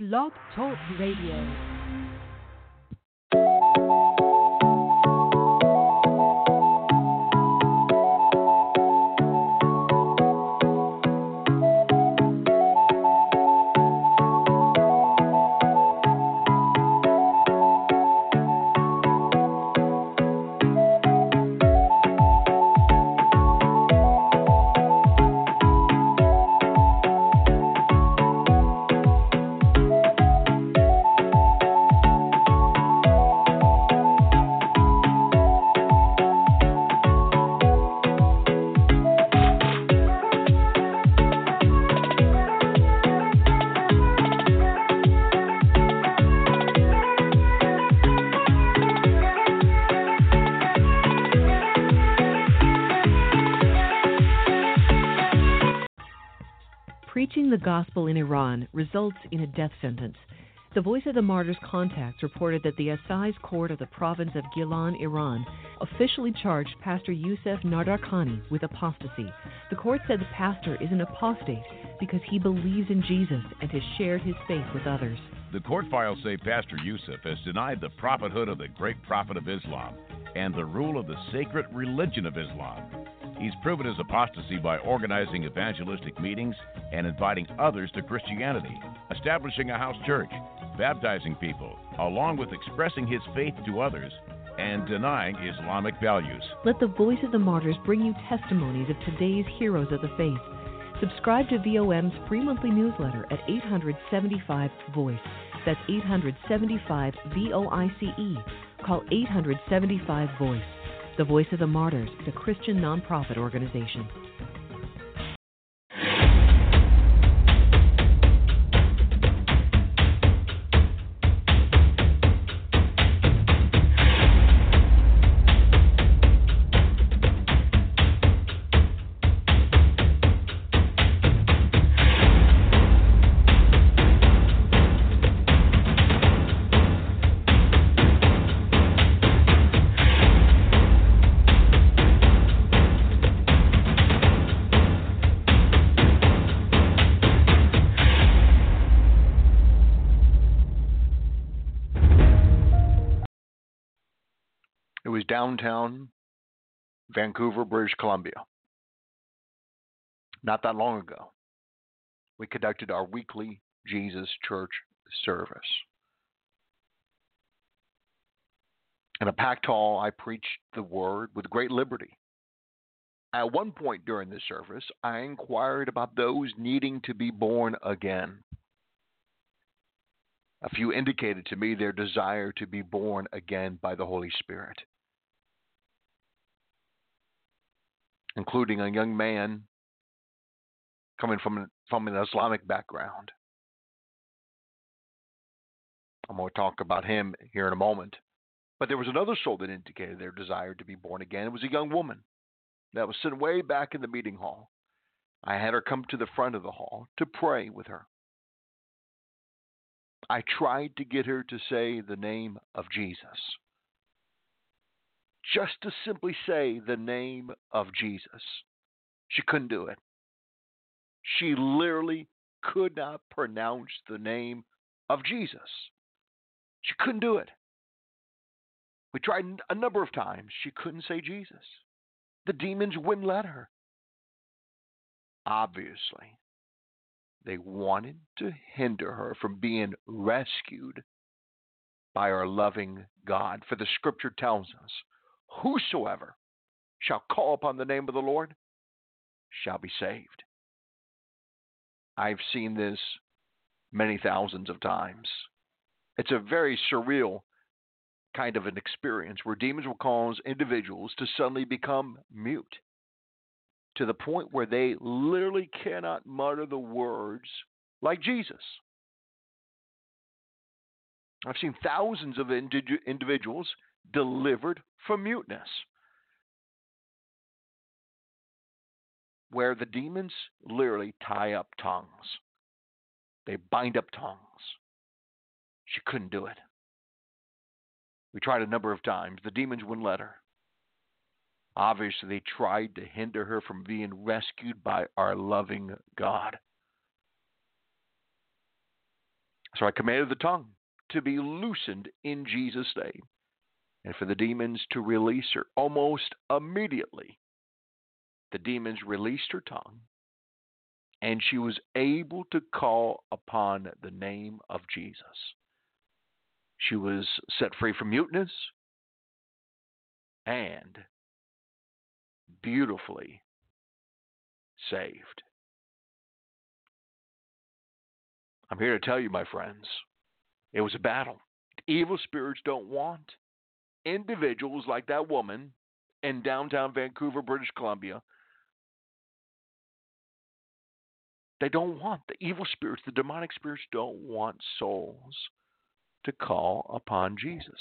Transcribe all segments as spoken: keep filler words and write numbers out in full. Blog Talk Radio. Preaching the gospel in Iran results in a death sentence. The Voice of the Martyrs contacts reported that the Assize Court of the province of Gilan, Iran, officially charged Pastor Yusuf Nadarkhani with apostasy. The court said the pastor is an apostate because he believes in Jesus and has shared his faith with others. The court files say Pastor Yusuf has denied the prophethood of the great prophet of Islam and the rule of the sacred religion of Islam. He's proven his apostasy by organizing evangelistic meetings and inviting others to Christianity, establishing a house church, baptizing people, along with expressing his faith to others and denying Islamic values. Let the Voice of the Martyrs bring you testimonies of today's heroes of the faith. Subscribe to V O M's free monthly newsletter at eight seventy-five VOICE. That's eight seventy-five V O I C E. Call eight seventy-five VOICE. The Voice of the Martyrs is a Christian nonprofit organization. Downtown Vancouver, British Columbia. Not that long ago, we conducted our weekly Jesus Church service. In a packed hall, I preached the word with great liberty. At one point during the service, I inquired about those needing to be born again. A few indicated to me their desire to be born again by the Holy Spirit, including a young man coming from, from an Islamic background. I'm going to talk about him here in a moment. But there was another soul that indicated their desire to be born again. It was a young woman that was sitting way back in the meeting hall. I had her come to the front of the hall to pray with her. I tried to get her to say the name of Jesus. Just to simply say the name of Jesus. She couldn't do it. She literally could not pronounce the name of Jesus. She couldn't do it. We tried a number of times. She couldn't say Jesus. The demons wouldn't let her. Obviously, they wanted to hinder her from being rescued by our loving God. For the scripture tells us, whosoever shall call upon the name of the Lord shall be saved. I've seen this many thousands of times. It's a very surreal kind of an experience where demons will cause individuals to suddenly become mute to the point where they literally cannot mutter the words like Jesus. I've seen thousands of indi- individuals delivered from muteness, where the demons literally tie up tongues. They bind up tongues. She couldn't do it. We tried a number of times. The demons wouldn't let her. Obviously, they tried to hinder her from being rescued by our loving God. So I commanded the tongue to be loosened in Jesus' name, and for the demons to release her. Almost immediately, the demons released her tongue, and she was able to call upon the name of Jesus. She was set free from muteness, and beautifully saved. I'm here to tell you, my friends, it was a battle. Evil spirits don't want individuals like that woman in downtown Vancouver, British Columbia. They don't want, the evil spirits, the demonic spirits don't want souls to call upon Jesus.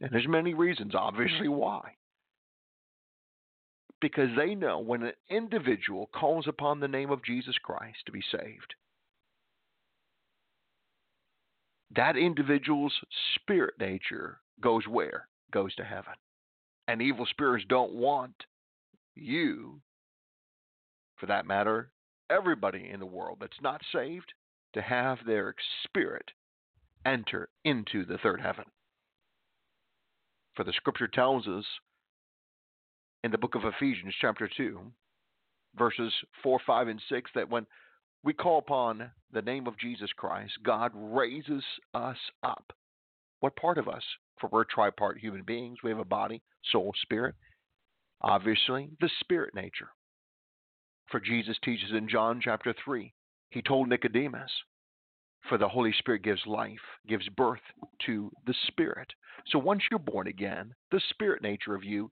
And there's many reasons, obviously, why. Because they know when an individual calls upon the name of Jesus Christ to be saved, that individual's spirit nature goes where? Goes to heaven. And evil spirits don't want you, for that matter, everybody in the world that's not saved, to have their spirit enter into the third heaven. For the scripture tells us in the book of Ephesians chapter two, verses four, five, and six, that when we call upon the name of Jesus Christ, God raises us up. What part of us? For we're tripart human beings. We have a body, soul, spirit. Obviously, the spirit nature. For Jesus teaches in John chapter three, he told Nicodemus, for the Holy Spirit gives life, gives birth to the spirit. So once you're born again, the spirit nature of you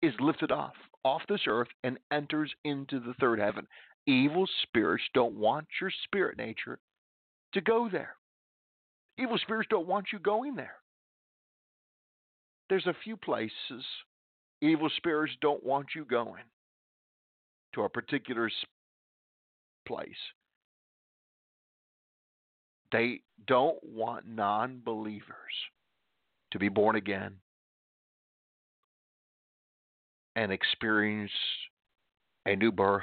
is lifted off, off this earth and enters into the third heaven. Evil spirits don't want your spirit nature to go there. Evil spirits don't want you going there. There's a few places evil spirits don't want you going, to a particular place. They don't want non-believers to be born again and experience a new birth.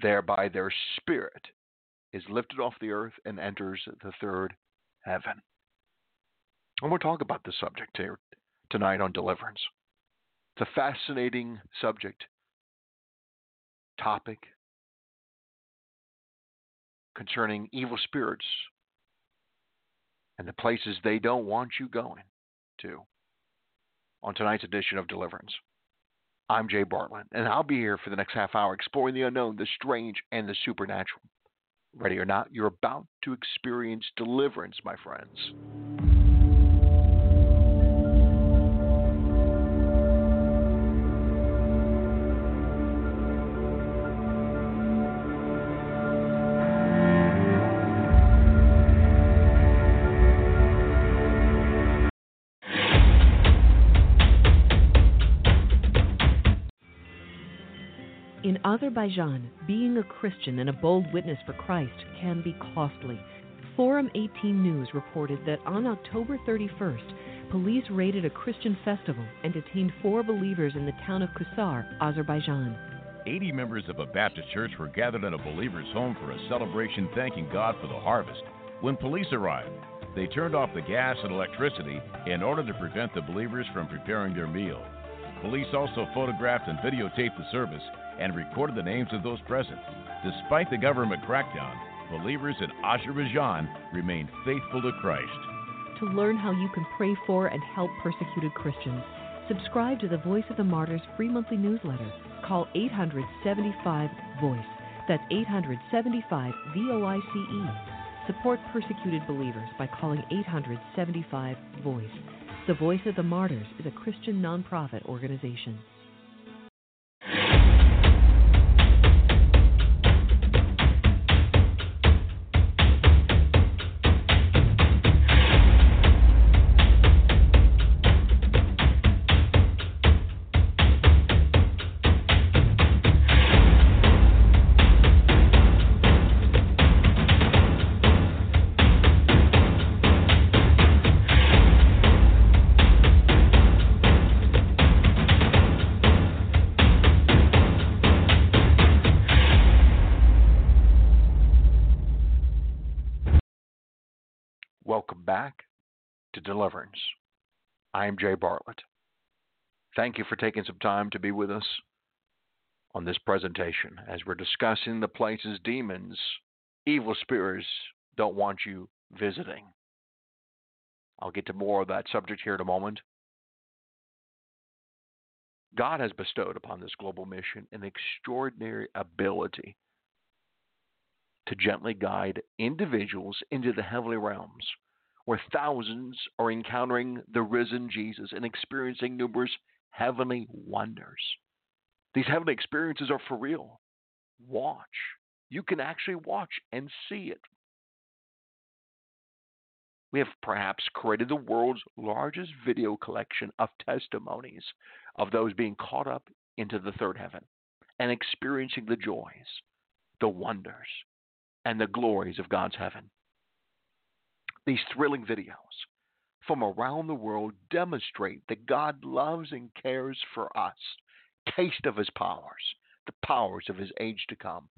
Thereby their spirit is lifted off the earth and enters the third heaven. And we'll talk about this subject here tonight on Deliverance. It's a fascinating subject, topic, concerning evil spirits and the places they don't want you going to on tonight's edition of Deliverance. I'm Jay Bartlett, and I'll be here for the next half hour exploring the unknown, the strange, and the supernatural. Ready or not, you're about to experience deliverance, my friends. In Azerbaijan, being a Christian and a bold witness for Christ can be costly. Forum eighteen News reported that on October thirty-first, police raided a Christian festival and detained four believers in the town of Qusar, Azerbaijan. eighty members of a Baptist church were gathered at a believer's home for a celebration thanking God for the harvest. When police arrived, they turned off the gas and electricity in order to prevent the believers from preparing their meal. Police also photographed and videotaped the service and recorded the names of those present. Despite the government crackdown, believers in Azerbaijan remain faithful to Christ. To learn how you can pray for and help persecuted Christians, subscribe to the Voice of the Martyrs free monthly newsletter. Call eight seventy-five VOICE. That's eight seventy-five V O I C E. Support persecuted believers by calling eight seventy-five VOICE. The Voice of the Martyrs is a Christian nonprofit organization. Welcome back to Deliverance. I am Jay Bartlett. Thank you for taking some time to be with us on this presentation as we're discussing the places demons, evil spirits don't want you visiting. I'll get to more of that subject here in a moment. God has bestowed upon this global mission an extraordinary ability to gently guide individuals into the heavenly realms where thousands are encountering the risen Jesus and experiencing numerous heavenly wonders. These heavenly experiences are for real. Watch. You can actually watch and see it. We have perhaps created the world's largest video collection of testimonies of those being caught up into the third heaven and experiencing the joys, the wonders, and the glories of God's heaven. These thrilling videos from around the world demonstrate that God loves and cares for us. Taste of his powers, the powers of his age to come.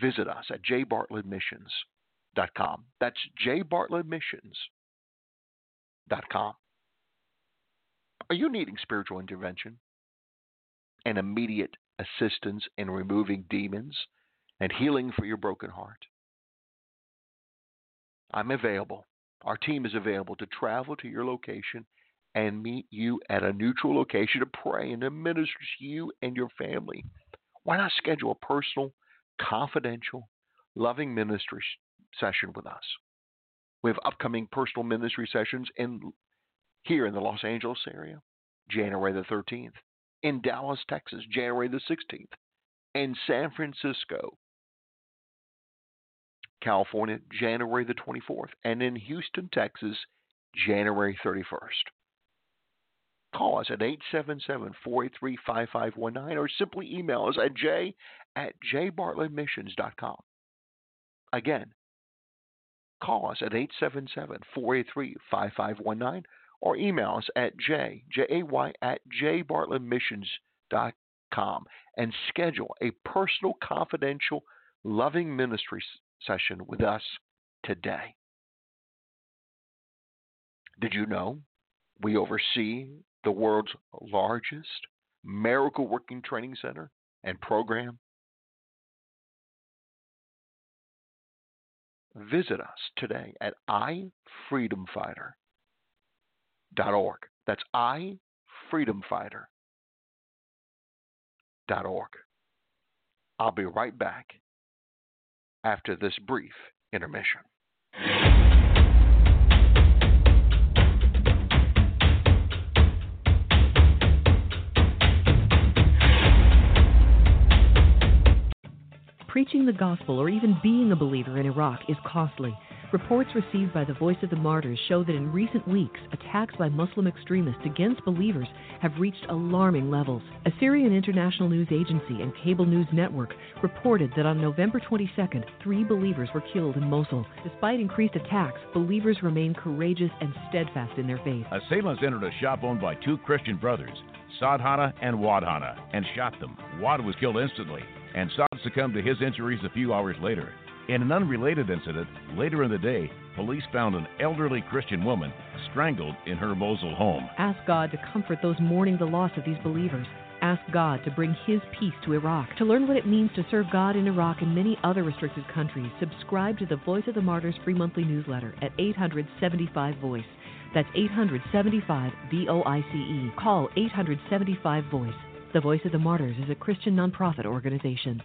Visit us at J Bartlett missions dot com. That's J Bartlett missions dot com. Are you needing spiritual intervention and immediate assistance in removing demons and healing for your broken heart? I'm available. Our team is available to travel to your location and meet you at a neutral location to pray and to minister to you and your family. Why not schedule a personal, confidential, loving ministry session with us? We have upcoming personal ministry sessions in here in the Los Angeles area, January the thirteenth, in Dallas, Texas, January the sixteenth, in San Francisco, California, January the twenty-fourth, and in Houston, Texas, January thirty-first. Call us at eight seven seven, four eight three, five five one nine or simply email us at j at j bartlett missions dot com. Again, call us at eight seven seven, four eight three, five five one nine or email us at j, J A Y, at j bartlett missions dot com and schedule a personal, confidential, loving ministry session with us today. Did you know we oversee the world's largest miracle working training center and program? Visit us today at i freedom fighter dot org. That's i freedom fighter dot org. I'll be right back after this brief intermission. Preaching the gospel or even being a believer in Iraq is costly. Reports received by the Voice of the Martyrs show that in recent weeks, attacks by Muslim extremists against believers have reached alarming levels. Assyrian International News Agency and Cable News Network reported that on November twenty-second, three believers were killed in Mosul. Despite increased attacks, believers remain courageous and steadfast in their faith. Assailants entered a shop owned by two Christian brothers, Saad Hana and Wad Hana, and shot them. Wad was killed instantly, and Saad succumbed to his injuries a few hours later. In an unrelated incident, later in the day, police found an elderly Christian woman strangled in her Mosul home. Ask God to comfort those mourning the loss of these believers. Ask God to bring His peace to Iraq. To learn what it means to serve God in Iraq and many other restricted countries, subscribe to the Voice of the Martyrs free monthly newsletter at eight seventy-five VOICE. That's eight seventy-five V O I C E. Call eight seventy-five VOICE. The Voice of the Martyrs is a Christian nonprofit organization.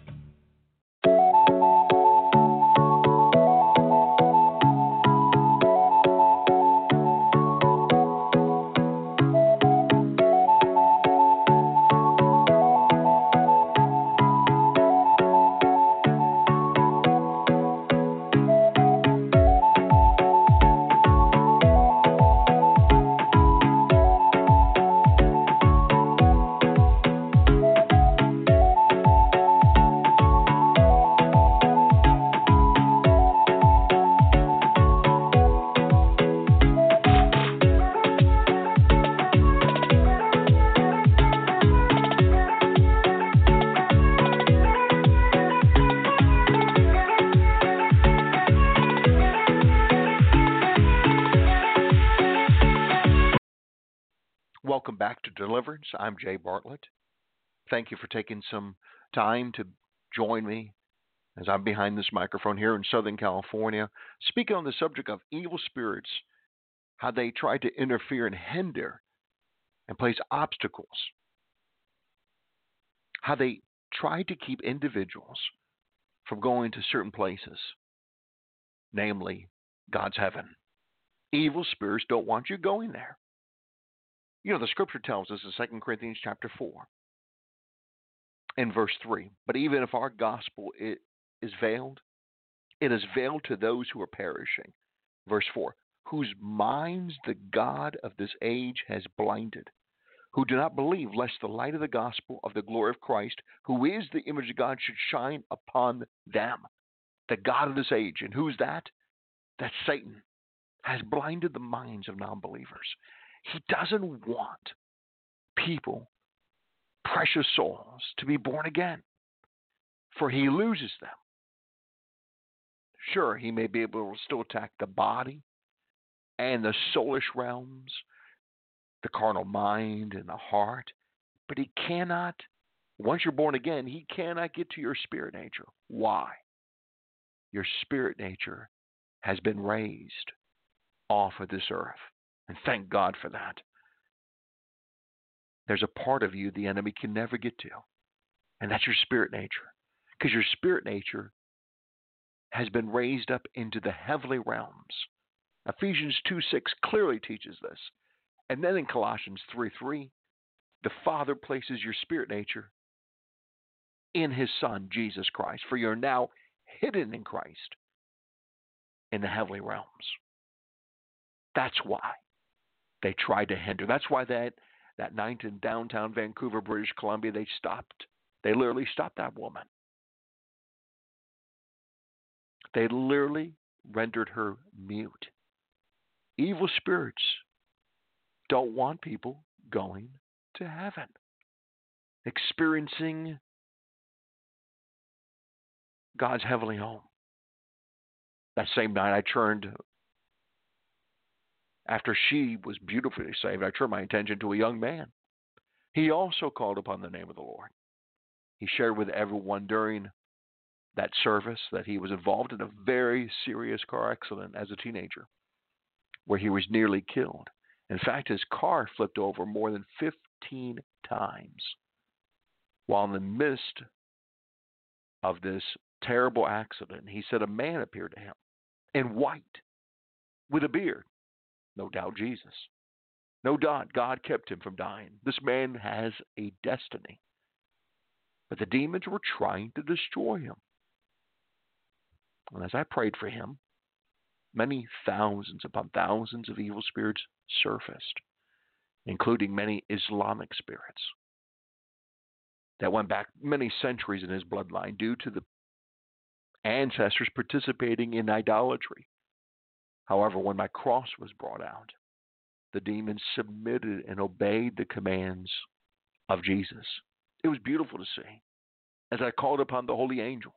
Welcome back to Deliverance. I'm Jay Bartlett. Thank you for taking some time to join me as I'm behind this microphone here in Southern California, speaking on the subject of evil spirits, how they try to interfere and hinder and place obstacles, how they try to keep individuals from going to certain places, namely God's heaven. Evil spirits don't want you going there. You know, the scripture tells us in Second Corinthians chapter four and verse three, but even if our gospel it is veiled, it is veiled to those who are perishing. Verse four, whose minds the God of this age has blinded, who do not believe lest the light of the gospel of the glory of Christ, who is the image of God, should shine upon them. The God of this age. And who's that? That's Satan. Has blinded the minds of non-believers. He doesn't want people, precious souls, to be born again, for he loses them. Sure, he may be able to still attack the body and the soulish realms, the carnal mind and the heart, but he cannot, once you're born again, he cannot get to your spirit nature. Why? Your spirit nature has been raised off of this earth. And thank God for that. There's a part of you the enemy can never get to, and that's your spirit nature, because your spirit nature has been raised up into the heavenly realms. Ephesians two six clearly teaches this. And then in Colossians three three, the Father places your spirit nature in his Son, Jesus Christ, for you're now hidden in Christ in the heavenly realms. That's why they tried to hinder. That's why that, that night in downtown Vancouver, British Columbia, they stopped. They literally stopped that woman. They literally rendered her mute. Evil spirits don't want people going to heaven, experiencing God's heavenly home. That same night I turned, after she was beautifully saved, I turned my attention to a young man. He also called upon the name of the Lord. He shared with everyone during that service that he was involved in a very serious car accident as a teenager, where he was nearly killed. In fact, his car flipped over more than fifteen times. While in the midst of this terrible accident, he said a man appeared to him in white with a beard. No doubt Jesus. No doubt God kept him from dying. This man has a destiny. But the demons were trying to destroy him. And as I prayed for him, many thousands upon thousands of evil spirits surfaced, including many Islamic spirits that went back many centuries in his bloodline due to the ancestors participating in idolatry. However, when my cross was brought out, the demons submitted and obeyed the commands of Jesus. It was beautiful to see as I called upon the holy angels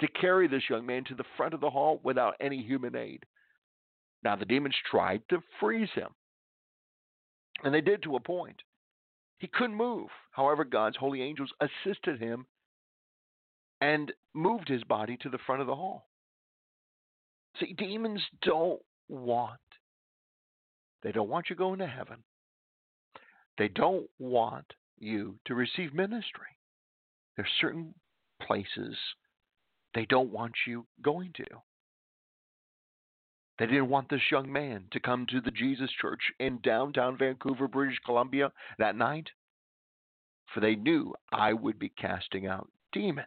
to carry this young man to the front of the hall without any human aid. Now, the demons tried to freeze him, and they did to a point. He couldn't move. However, God's holy angels assisted him and moved his body to the front of the hall. See, demons don't want, they don't want you going to heaven. They don't want you to receive ministry. There's certain places they don't want you going to. They didn't want this young man to come to the Jesus Church in downtown Vancouver, British Columbia that night, for they knew I would be casting out demons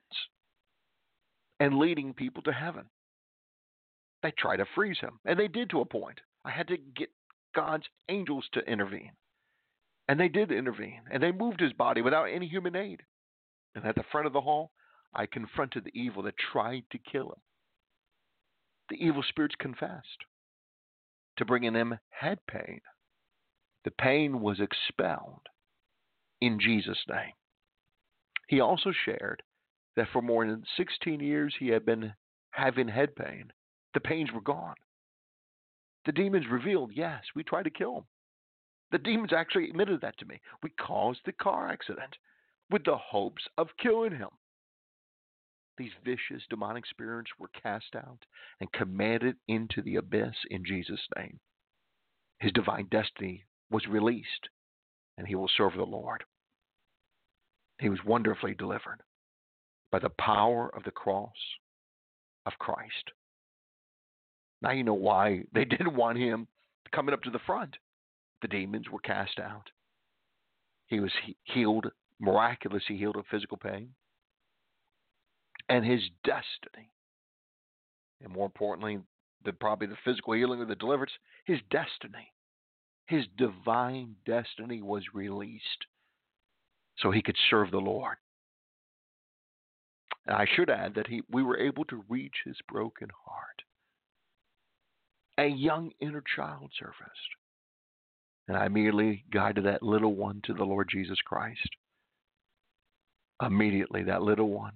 and leading people to heaven. They tried to freeze him, and they did to a point. I had to get God's angels to intervene, and they did intervene, and they moved his body without any human aid. And at the front of the hall, I confronted the evil that tried to kill him. The evil spirits confessed to bringing him head pain. The pain was expelled in Jesus' name. He also shared that for more than sixteen years he had been having head pain. The pains were gone. The demons revealed, yes, we tried to kill him. The demons actually admitted that to me. We caused the car accident with the hopes of killing him. These vicious demonic spirits were cast out and commanded into the abyss in Jesus' name. His divine destiny was released, and he will serve the Lord. He was wonderfully delivered by the power of the cross of Christ. Now you know why they didn't want him coming up to the front. The demons were cast out. He was healed, miraculously healed of physical pain. And his destiny, and more importantly, the, probably the physical healing or the deliverance, his destiny, his divine destiny was released so he could serve the Lord. And I should add that he, we were able to reach his broken heart. A young inner child surfaced. And I immediately guided that little one to the Lord Jesus Christ. Immediately, that little one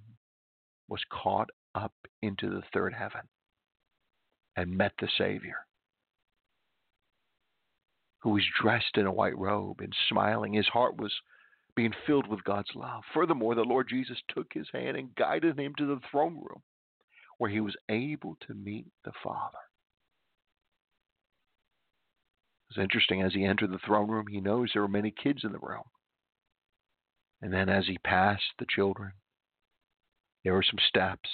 was caught up into the third heaven and met the Savior, who was dressed in a white robe and smiling. His heart was being filled with God's love. Furthermore, the Lord Jesus took his hand and guided him to the throne room, where he was able to meet the Father. It's interesting, as he entered the throne room, he knows there were many kids in the room. And then as he passed the children, there were some steps,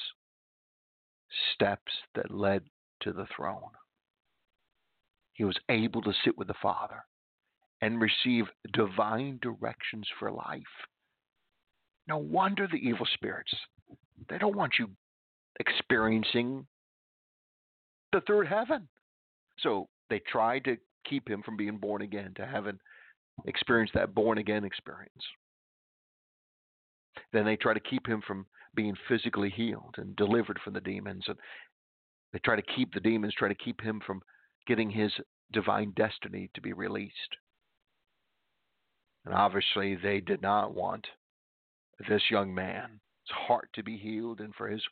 steps that led to the throne. He was able to sit with the Father and receive divine directions for life. No wonder the evil spirits, they don't want you experiencing the third heaven. So they tried to keep him from being born again, to heaven, experience that born again experience. Then they try to keep him from being physically healed and delivered from the demons. And they try to keep the demons, try to keep him from getting his divine destiny to be released. And obviously they did not want this young man's heart to be healed and for his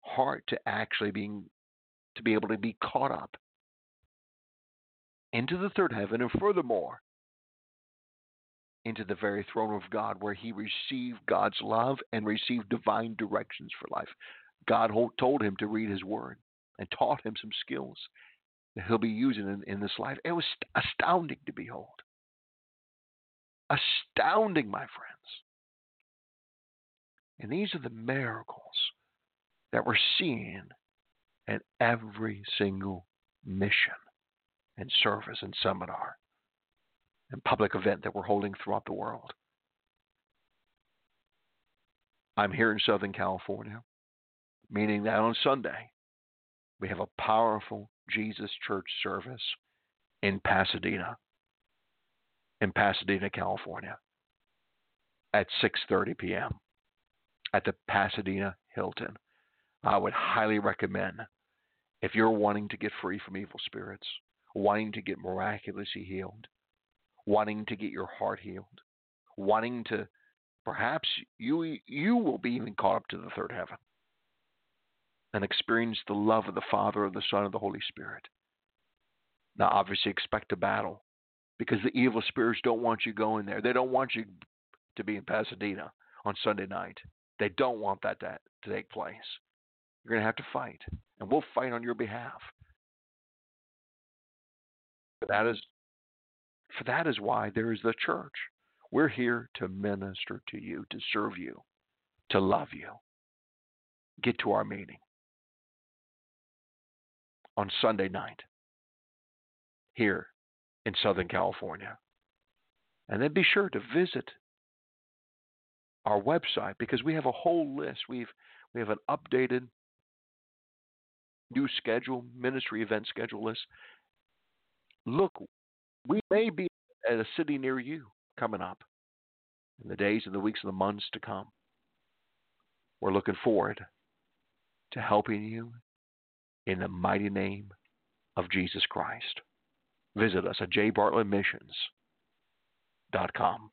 heart to actually being, to be able to be caught up into the third heaven, and furthermore, into the very throne of God, where he received God's love and received divine directions for life. God told him to read his word and taught him some skills that he'll be using in, in this life. It was astounding to behold. Astounding, my friends. And these are the miracles that we're seeing in every single mission and service and seminar and public event that we're holding throughout the world. I'm here in Southern California, meaning that on Sunday, we have a powerful Jesus Church service in Pasadena, in Pasadena, California, at six thirty p.m. at the Pasadena Hilton. I would highly recommend, if you're wanting to get free from evil spirits, wanting to get miraculously healed, wanting to get your heart healed, wanting to, perhaps you you will be even caught up to the third heaven and experience the love of the Father, of the Son, of the Holy Spirit. Now, obviously, expect a battle, because the evil spirits don't want you going there. They don't want you to be in Pasadena on Sunday night. They don't want that to, to take place. You're going to have to fight, and we'll fight on your behalf. That is, for that is why there is the church. We're here to minister to you, to serve you, to love you. Get to our meeting on Sunday night here in Southern California. And then be sure to visit our website, because we have a whole list. We've, we have an updated new schedule, ministry event schedule list. Look, we may be at a city near you coming up in the days and the weeks and the months to come. We're looking forward to helping you in the mighty name of Jesus Christ. Visit us at J Bartlett missions dot com.